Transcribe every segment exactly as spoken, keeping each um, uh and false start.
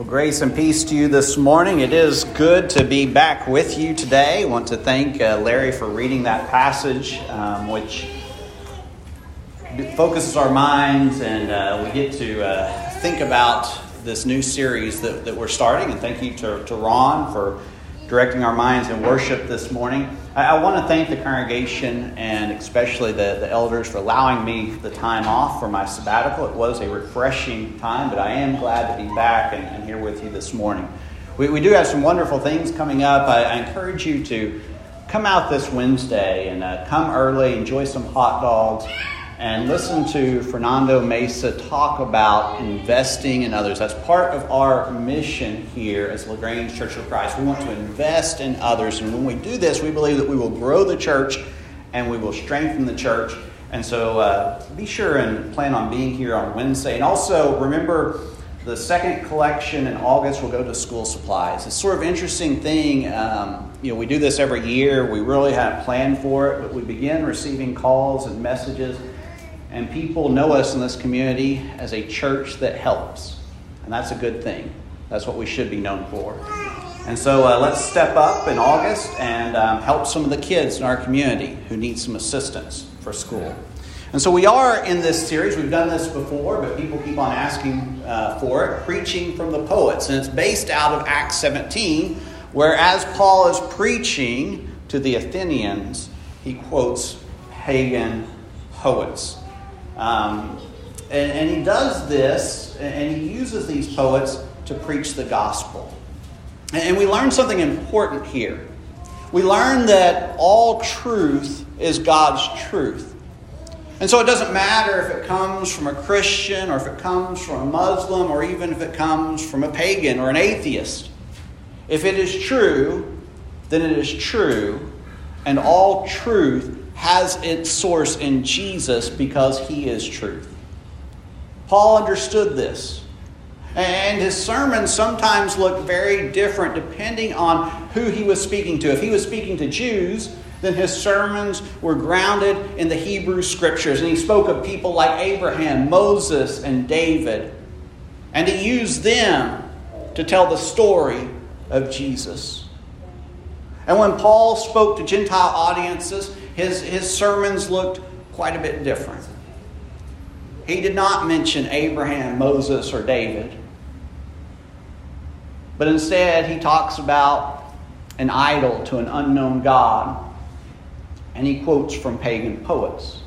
Well, grace and peace to you this morning. It is good to be back with you today. I want to thank uh, Larry for reading that passage, um, which focuses our minds, and uh, we get to uh, think about this new series that, that we're starting. And thank you to, to Ron for directing our minds in worship this morning. I, I want to thank the congregation and especially the, the elders for allowing me the time off for my sabbatical. It was a refreshing time, but I am glad to be back and, and here with you this morning. We, we do have some wonderful things coming up. I, I encourage you to come out this Wednesday and uh, come early, enjoy some hot dogs, and listen to Fernando Mesa talk about investing in others. That's part of our mission here as LaGrange Church of Christ. We want to invest in others. And when we do this, we believe that we will grow the church and we will strengthen the church. And so uh, be sure and plan on being here on Wednesday. And also remember, the second collection in August will go to school supplies. It's sort of an interesting thing. Um, you know, we do this every year. We really hadn't planned for it, but we begin receiving calls and messages. And people know us in this community as a church that helps. And that's a good thing. That's what we should be known for. And so uh, let's step up in August and um, help some of the kids in our community who need some assistance for school. And so we are in this series. We've done this before, but people keep on asking uh, for it. Preaching from the Poets. And it's based out of Acts seventeen, where as Paul is preaching to the Athenians, he quotes pagan poets. Um, and, and he does this, and he uses these poets to preach the gospel. And, and we learn something important here. We learn that all truth is God's truth. And so it doesn't matter if it comes from a Christian or if it comes from a Muslim or even if it comes from a pagan or an atheist. If it is true, then it is true, and all truth has its source in Jesus because he is truth. Paul understood this. And his sermons sometimes look very different depending on who he was speaking to. If he was speaking to Jews, then his sermons were grounded in the Hebrew Scriptures. And he spoke of people like Abraham, Moses, and David. And he used them to tell the story of Jesus. And when Paul spoke to Gentile audiences, His, his sermons looked quite a bit different. He did not mention Abraham, Moses, or David. But instead, he talks about an idol to an unknown God. And he quotes from pagan poets.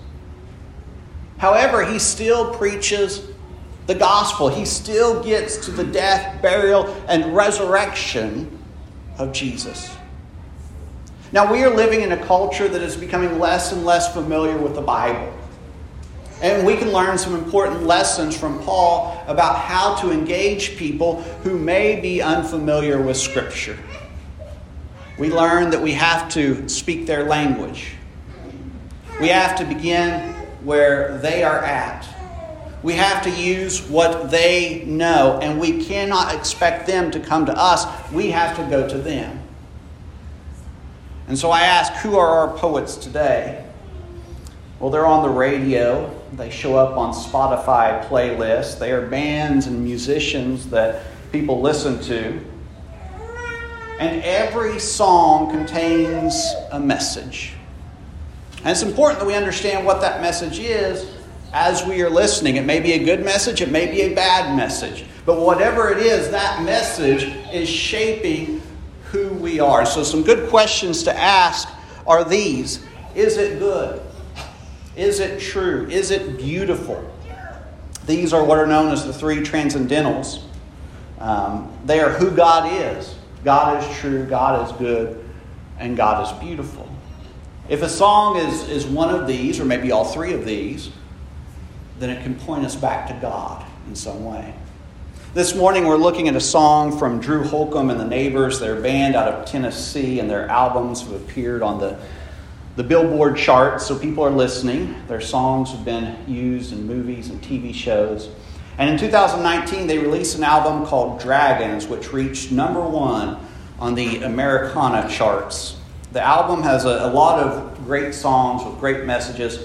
However, he still preaches the gospel. He still gets to the death, burial, and resurrection of Jesus. Now, we are living in a culture that is becoming less and less familiar with the Bible. And we can learn some important lessons from Paul about how to engage people who may be unfamiliar with Scripture. We learn that we have to speak their language. We have to begin where they are at. We have to use what they know, and we cannot expect them to come to us. We have to go to them. And so I ask, who are our poets today? Well, they're on the radio. They show up on Spotify playlists. They are bands and musicians that people listen to. And every song contains a message. And it's important that we understand what that message is as we are listening. It may be a good message. It may be a bad message. But whatever it is, that message is shaping who we are. So some good questions to ask are these. Is it good? Is it true? Is it beautiful? These are what are known as the three transcendentals. Um, they are who God is. God is true, God is good, and God is beautiful. If a song is, is one of these, or maybe all three of these, then it can point us back to God in some way. This morning we're looking at a song from Drew Holcomb and the Neighbors. They're a band out of Tennessee, and their albums have appeared on the, the Billboard charts, so people are listening. Their songs have been used in movies and T V shows. And in two thousand nineteen, they released an album called Dragons, which reached number one on the Americana charts. The album has a, a lot of great songs with great messages,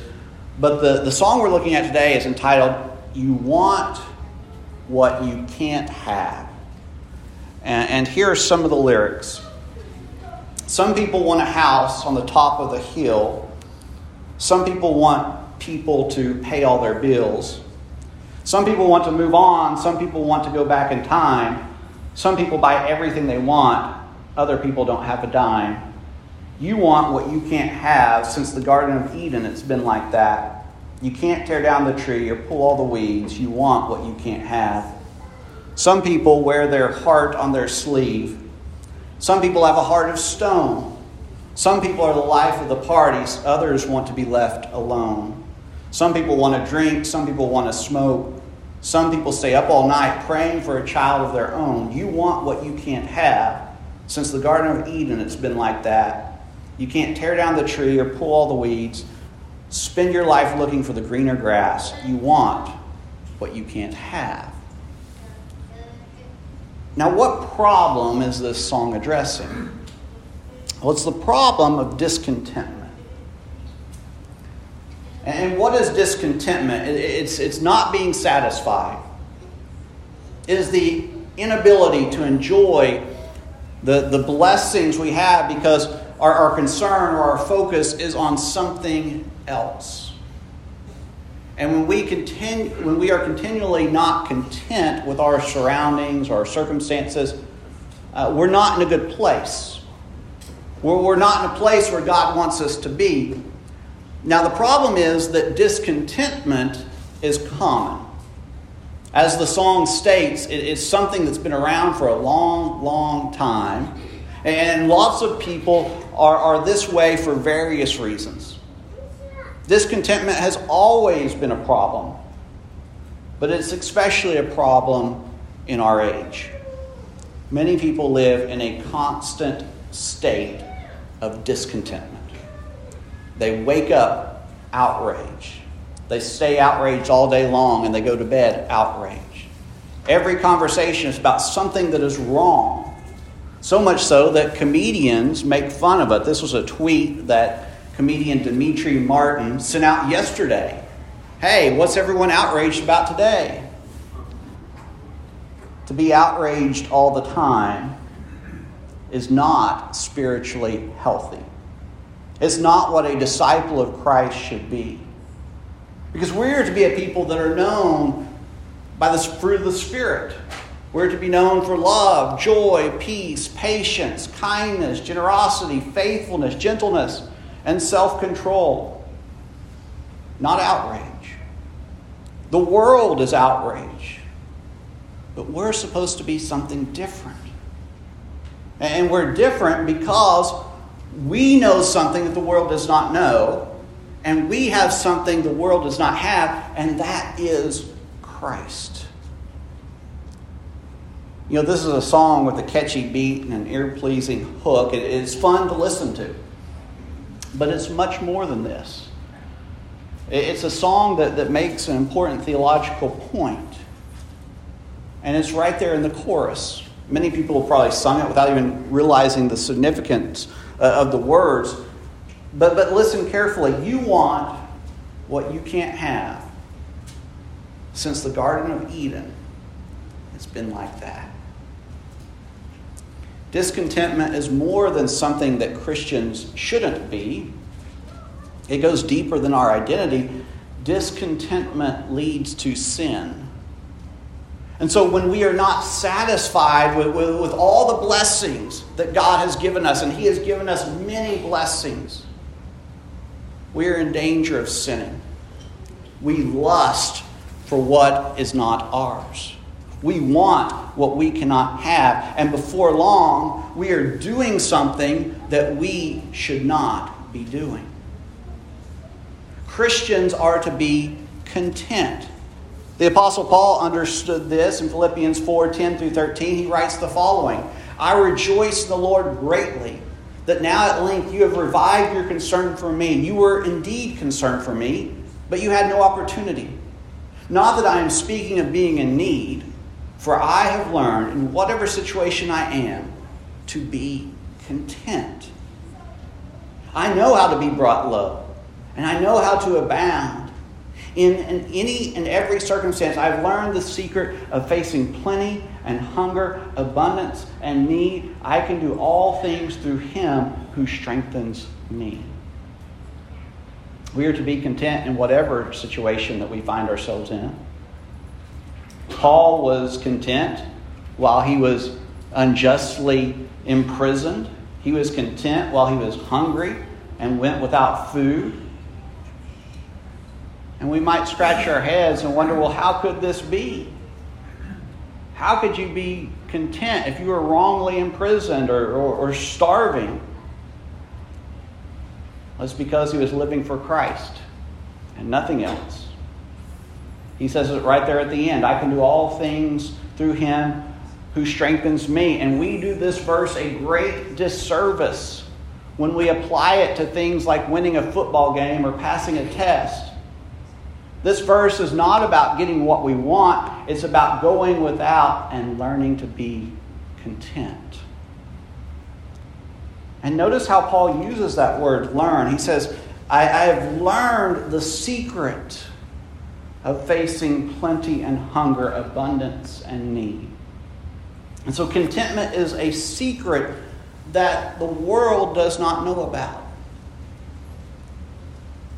but the, the song we're looking at today is entitled, You Want What You Can't Have. And, and here are some of the lyrics. Some people want a house on the top of the hill. Some people want people to pay all their bills. Some people want to move on. Some people want to go back in time. Some people buy everything they want. Other people don't have a dime. You want what you can't have. Since the Garden of Eden, it's been like that. You can't tear down the tree or pull all the weeds. You want what you can't have. Some people wear their heart on their sleeve. Some people have a heart of stone. Some people are the life of the parties. Others want to be left alone. Some people want to drink. Some people want to smoke. Some people stay up all night praying for a child of their own. You want what you can't have. Since the Garden of Eden, it's been like that. You can't tear down the tree or pull all the weeds. Spend your life looking for the greener grass. You want what you can't have. Now, what problem is this song addressing? Well, it's the problem of discontentment. And what is discontentment? It's, it's not being satisfied. It is the inability to enjoy the, the blessings we have because our, our concern or our focus is on something else. And when we continue, when we are continually not content with our surroundings, our circumstances, uh, we're not in a good place. We're, we're not in a place where God wants us to be. Now, the problem is that discontentment is common. As the song states, it is something that's been around for a long, long time. And lots of people are, are this way for various reasons. Discontentment has always been a problem, but it's especially a problem in our age. Many people live in a constant state of discontentment. They wake up outraged. They stay outraged all day long, and they go to bed outraged. Every conversation is about something that is wrong, so much so that comedians make fun of it. This was a tweet that comedian Dimitri Martin sent out yesterday. Hey, what's everyone outraged about today? To be outraged all the time is not spiritually healthy. It's not what a disciple of Christ should be. Because we're to be a people that are known by the fruit of the Spirit. We're to be known for love, joy, peace, patience, kindness, generosity, faithfulness, gentleness, and self-control. Not outrage. The world is outrage. But we're supposed to be something different. And we're different because we know something that the world does not know, and we have something the world does not have, and that is Christ. You know, this is a song with a catchy beat and an ear-pleasing hook. It is fun to listen to, but it's much more than this. It's a song that, that makes an important theological point, and it's right there in the chorus. Many people have probably sung it without even realizing the significance of the words. But but listen carefully. You want what you can't have. Since the Garden of Eden, it's been like that. Discontentment is more than something that Christians shouldn't be. It goes deeper than our identity. Discontentment leads to sin. And so when we are not satisfied with, with, with all the blessings that God has given us, and He has given us many blessings, we are in danger of sinning. We lust for what is not ours. We want what we cannot have. And before long, we are doing something that we should not be doing. Christians are to be content. The Apostle Paul understood this in Philippians four, ten through thirteen. He writes the following, I rejoice in the Lord greatly that now at length you have revived your concern for me. You were indeed concerned for me, but you had no opportunity. Not that I am speaking of being in need, for I have learned in whatever situation I am to be content. I know how to be brought low, and I know how to abound. in, in any and every circumstance. I've learned the secret of facing plenty and hunger, abundance and need. I can do all things through him who strengthens me. We are to be content in whatever situation that we find ourselves in. Paul was content while he was unjustly imprisoned. He was content while he was hungry and went without food. And we might scratch our heads and wonder, well, how could this be? How could you be content if you were wrongly imprisoned or, or, or starving? That's because he was living for Christ and nothing else. He says it right there at the end. I can do all things through him who strengthens me. And we do this verse a great disservice when we apply it to things like winning a football game or passing a test. This verse is not about getting what we want. It's about going without and learning to be content. And notice how Paul uses that word, learn. He says, I, I have learned the secret of facing plenty and hunger, abundance and need. And so contentment is a secret that the world does not know about.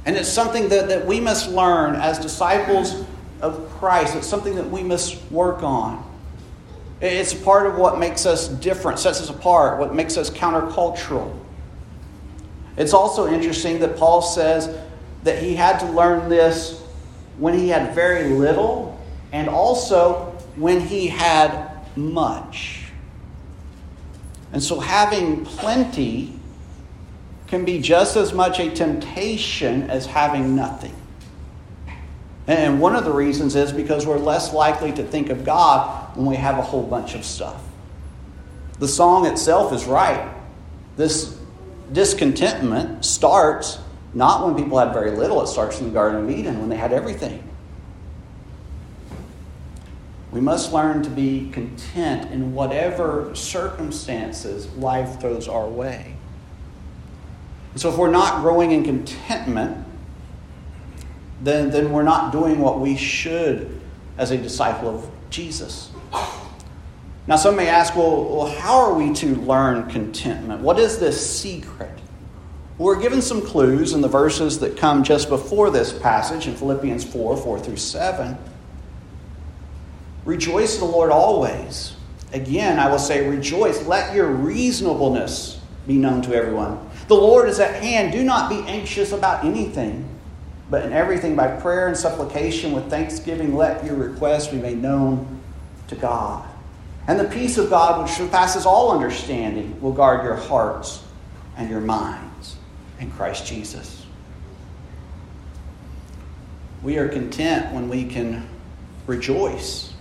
And it's something that, that we must learn as disciples of Christ. It's something that we must work on. It's part of what makes us different, sets us apart, what makes us countercultural. It's also interesting that Paul says that he had to learn this when he had very little and also when he had much. And so having plenty can be just as much a temptation as having nothing. And one of the reasons is because we're less likely to think of God when we have a whole bunch of stuff. The song itself is right. This discontentment starts not when people had very little. It starts in the Garden of Eden when they had everything. We must learn to be content in whatever circumstances life throws our way. And so if we're not growing in contentment, then, then we're not doing what we should as a disciple of Jesus. Now some may ask, well, well how are we to learn contentment? What is this secret? Well, we're given some clues in the verses that come just before this passage in Philippians four, four through seven. Rejoice in the Lord always. Again, I will say rejoice. Let your reasonableness be known to everyone. The Lord is at hand. Do not be anxious about anything, but in everything by prayer and supplication with thanksgiving, let your requests be made known to God. And the peace of God, which surpasses all understanding, will guard your hearts and your minds in Christ Jesus. We are content when we can rejoice.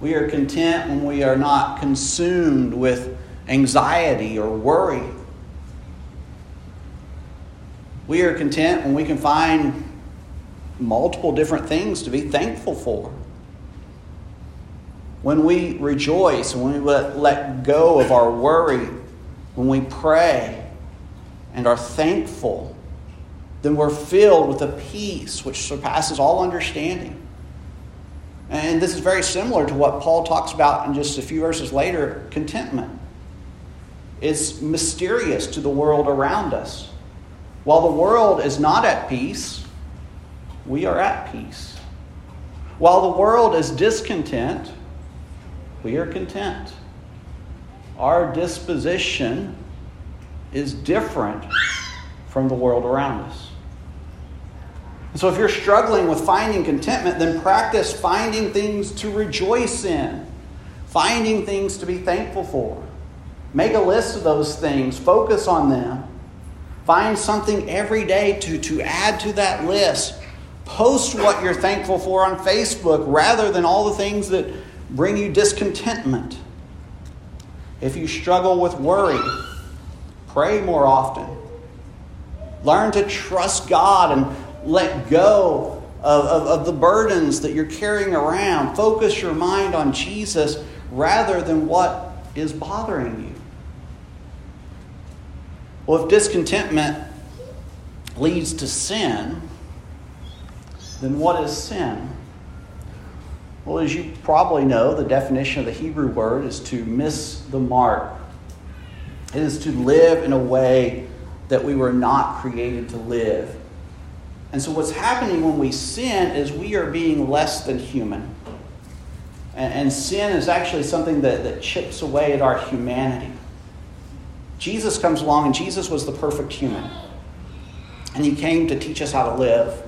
We are content when we are not consumed with anxiety or worry. We are content when we can find multiple different things to be thankful for. When we rejoice, when we let go of our worry, when we pray and are thankful, then we're filled with a peace which surpasses all understanding. And this is very similar to what Paul talks about in just a few verses later, contentment. It's mysterious to the world around us. While the world is not at peace, we are at peace. While the world is discontent, we are content. Our disposition is different from the world around us. And so if you're struggling with finding contentment, then practice finding things to rejoice in, finding things to be thankful for. Make a list of those things. Focus on them. Find something every day to, to add to that list. Post what you're thankful for on Facebook rather than all the things that bring you discontentment. If you struggle with worry, pray more often. Learn to trust God and let go of, of, of the burdens that you're carrying around. Focus your mind on Jesus rather than what is bothering you. Well, if discontentment leads to sin, Then what is sin? Well, as you probably know, the definition of the Hebrew word is to miss the mark. It is to live in a way that we were not created to live. And so what's happening when we sin is we are being less than human. And, and sin is actually something that, that chips away at our humanity. Jesus comes along, and Jesus was the perfect human. And he came to teach us how to live.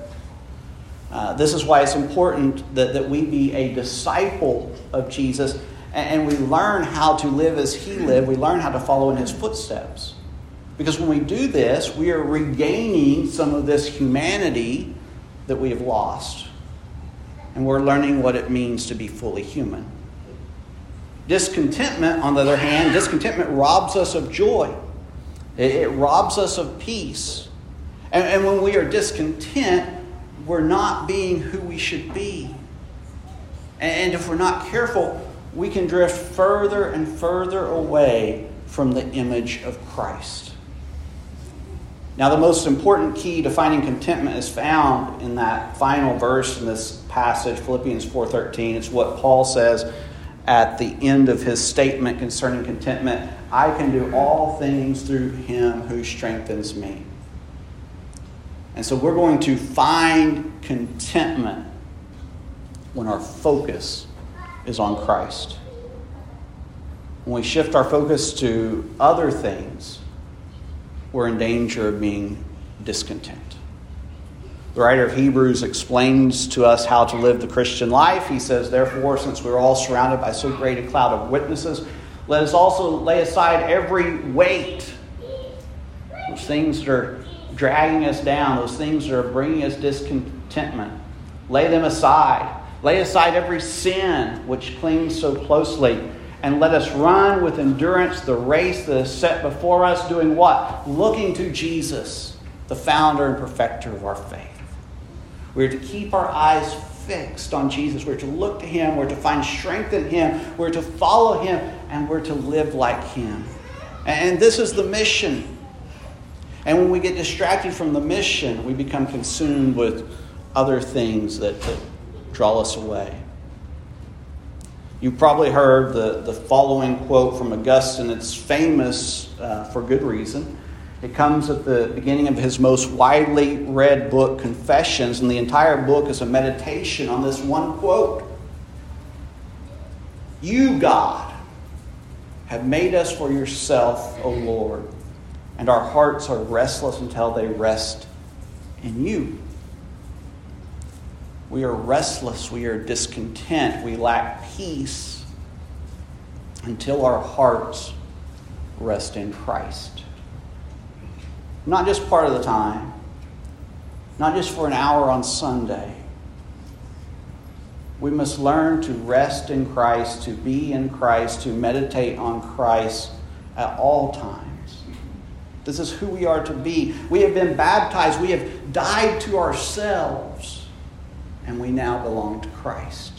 Uh, this is why it's important that, that we be a disciple of Jesus, and, and we learn how to live as he lived. We learn how to follow in his footsteps. Because when we do this, we are regaining some of this humanity that we have lost. And we're learning what it means to be fully human. Discontentment, on the other hand, discontentment robs us of joy. It, it robs us of peace. And, and when we are discontent, we're not being who we should be. And, and if we're not careful, we can drift further and further away from the image of Christ. Now, the most important key to finding contentment is found in that final verse in this passage, Philippians four thirteen. It's what Paul says at the end of his statement concerning contentment. I can do all things through him who strengthens me. And so we're going to find contentment when our focus is on Christ. When we shift our focus to other things, we're in danger of being discontent. The writer of Hebrews explains to us how to live the Christian life. He says, therefore, since we're all surrounded by so great a cloud of witnesses, let us also lay aside every weight. Those things that are dragging us down, those things that are bringing us discontentment. Lay them aside. Lay aside every sin which clings so closely. And let us run with endurance the race that is set before us, doing what? Looking to Jesus, the founder and perfecter of our faith. We're to keep our eyes fixed on Jesus. We're to look to him. We're to find strength in him. We're to follow him. And we're to live like him. And this is the mission. And when we get distracted from the mission, we become consumed with other things that, that draw us away. You probably heard the, the following quote from Augustine. It's famous uh, for good reason. It comes at the beginning of his most widely read book, Confessions, and the entire book is a meditation on this one quote. You, God, have made us for yourself, O Lord, and our hearts are restless until they rest in you. We are restless, we are discontent, we lack peace until our hearts rest in Christ. Not just part of the time, not just for an hour on Sunday. We must learn to rest in Christ, to be in Christ, to meditate on Christ at all times. This is who we are to be. We have been baptized, we have died to ourselves. And we now belong to Christ.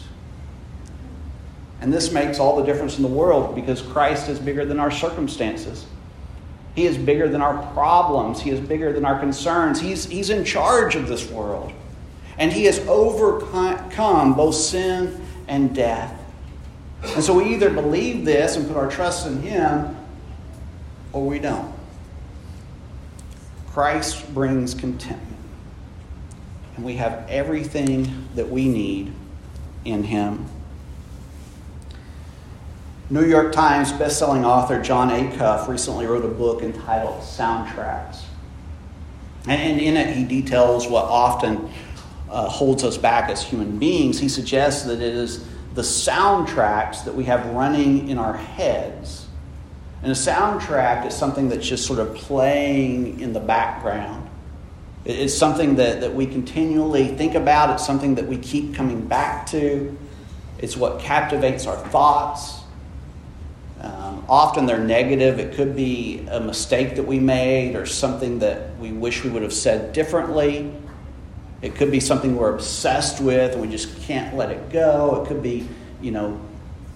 And this makes all the difference in the world because Christ is bigger than our circumstances. He is bigger than our problems. He is bigger than our concerns. He's, he's in charge of this world. And he has overcome both sin and death. And so we either believe this and put our trust in him or we don't. Christ brings contentment. And we have everything that we need in him. New York Times bestselling author Jon Acuff recently wrote a book entitled Soundtracks. And in it, he details what often uh, holds us back as human beings. He suggests that it is the soundtracks that we have running in our heads. And a soundtrack is something that's just sort of playing in the background. It's something that, that we continually think about. It's something that we keep coming back to. It's what captivates our thoughts. Um, often they're negative. It could be a mistake that we made or something that we wish we would have said differently. It could be something we're obsessed with and we just can't let it go. It could be, you know,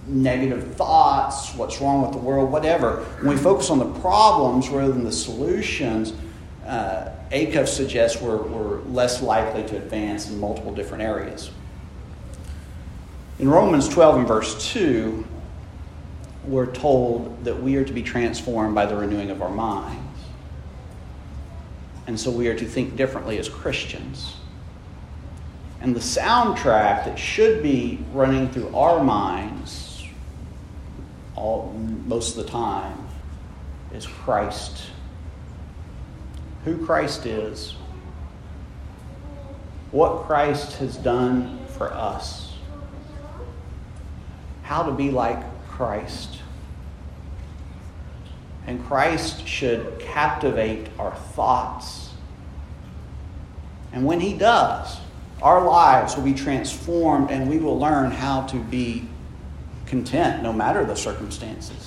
negative thoughts, what's wrong with the world, whatever. When we focus on the problems rather than the solutions, uh, Acuff suggests we're, we're less likely to advance in multiple different areas. In Romans twelve and verse two, we're told that we are to be transformed by the renewing of our minds. And so we are to think differently as Christians. And the soundtrack that should be running through our minds all, most of the time is Christ. Who Christ is, what Christ has done for us, how to be like Christ. And Christ should captivate our thoughts. And when he does, our lives will be transformed and we will learn how to be content no matter the circumstances.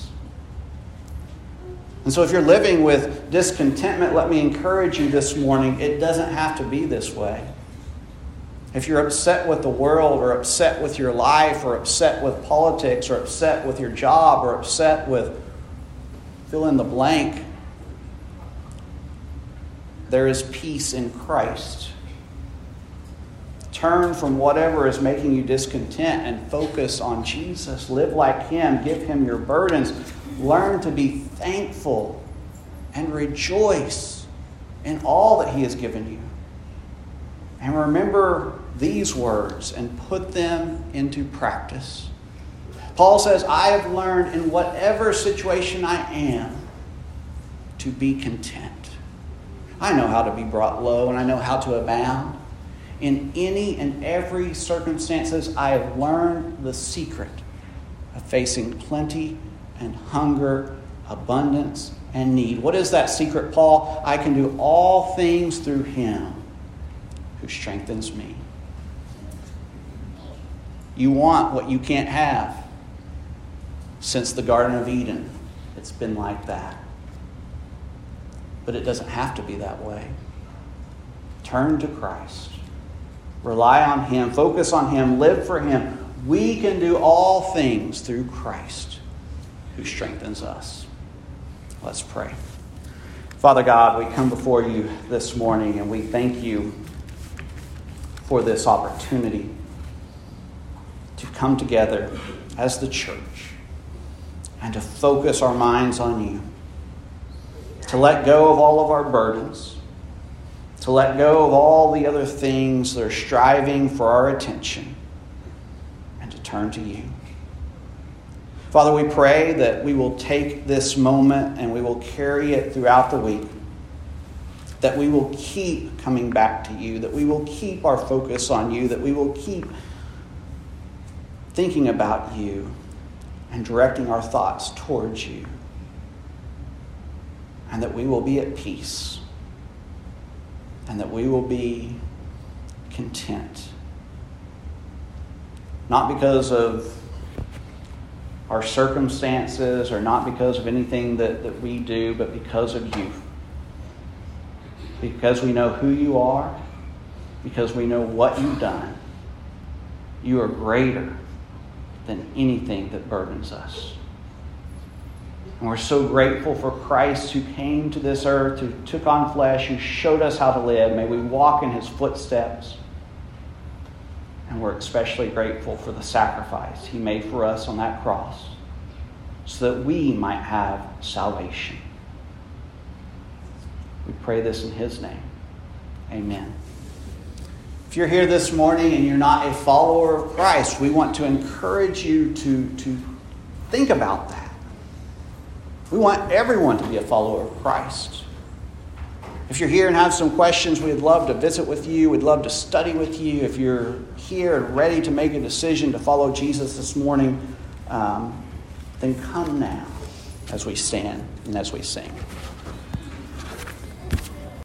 And so if you're living with discontentment, let me encourage you this morning, it doesn't have to be this way. If you're upset with the world or upset with your life or upset with politics or upset with your job or upset with fill in the blank, there is peace in Christ. Turn from whatever is making you discontent and focus on Jesus. Live like him. Give him your burdens. Learn to be thankful and rejoice in all that he has given you. And remember these words and put them into practice. Paul says, I have learned in whatever situation I am to be content. I know how to be brought low and I know how to abound. In any and every circumstances, I have learned the secret of facing plenty and hunger, abundance and need. What is that secret, Paul? I can do all things through him who strengthens me. You want what you can't have. Since the Garden of Eden, it's been like that. But it doesn't have to be that way. Turn to Christ. Rely on him. Focus on him. Live for him. We can do all things through Christ who strengthens us. Let's pray. Father God, we come before you this morning and we thank you for this opportunity to come together as the church and to focus our minds on you, to let go of all of our burdens, to let go of all the other things that are striving for our attention, and to turn to you. Father, we pray that we will take this moment and we will carry it throughout the week, that we will keep coming back to you, that we will keep our focus on you, that we will keep thinking about you and directing our thoughts towards you, and that we will be at peace, and that we will be content, not because of our circumstances or not because of anything that, that we do, but because of you. Because we know who you are, because we know what you've done, you are greater than anything that burdens us. And we're so grateful for Christ who came to this earth, who took on flesh, who showed us how to live. May we walk in his footsteps. And we're especially grateful for the sacrifice he made for us on that cross so that we might have salvation. We pray this in his name. Amen. If you're here this morning and you're not a follower of Christ, we want to encourage you to, to think about that. We want everyone to be a follower of Christ. If you're here and have some questions, we'd love to visit with you. We'd love to study with you. If you're here and ready to make a decision to follow Jesus this morning, um, then come now as we stand and as we sing.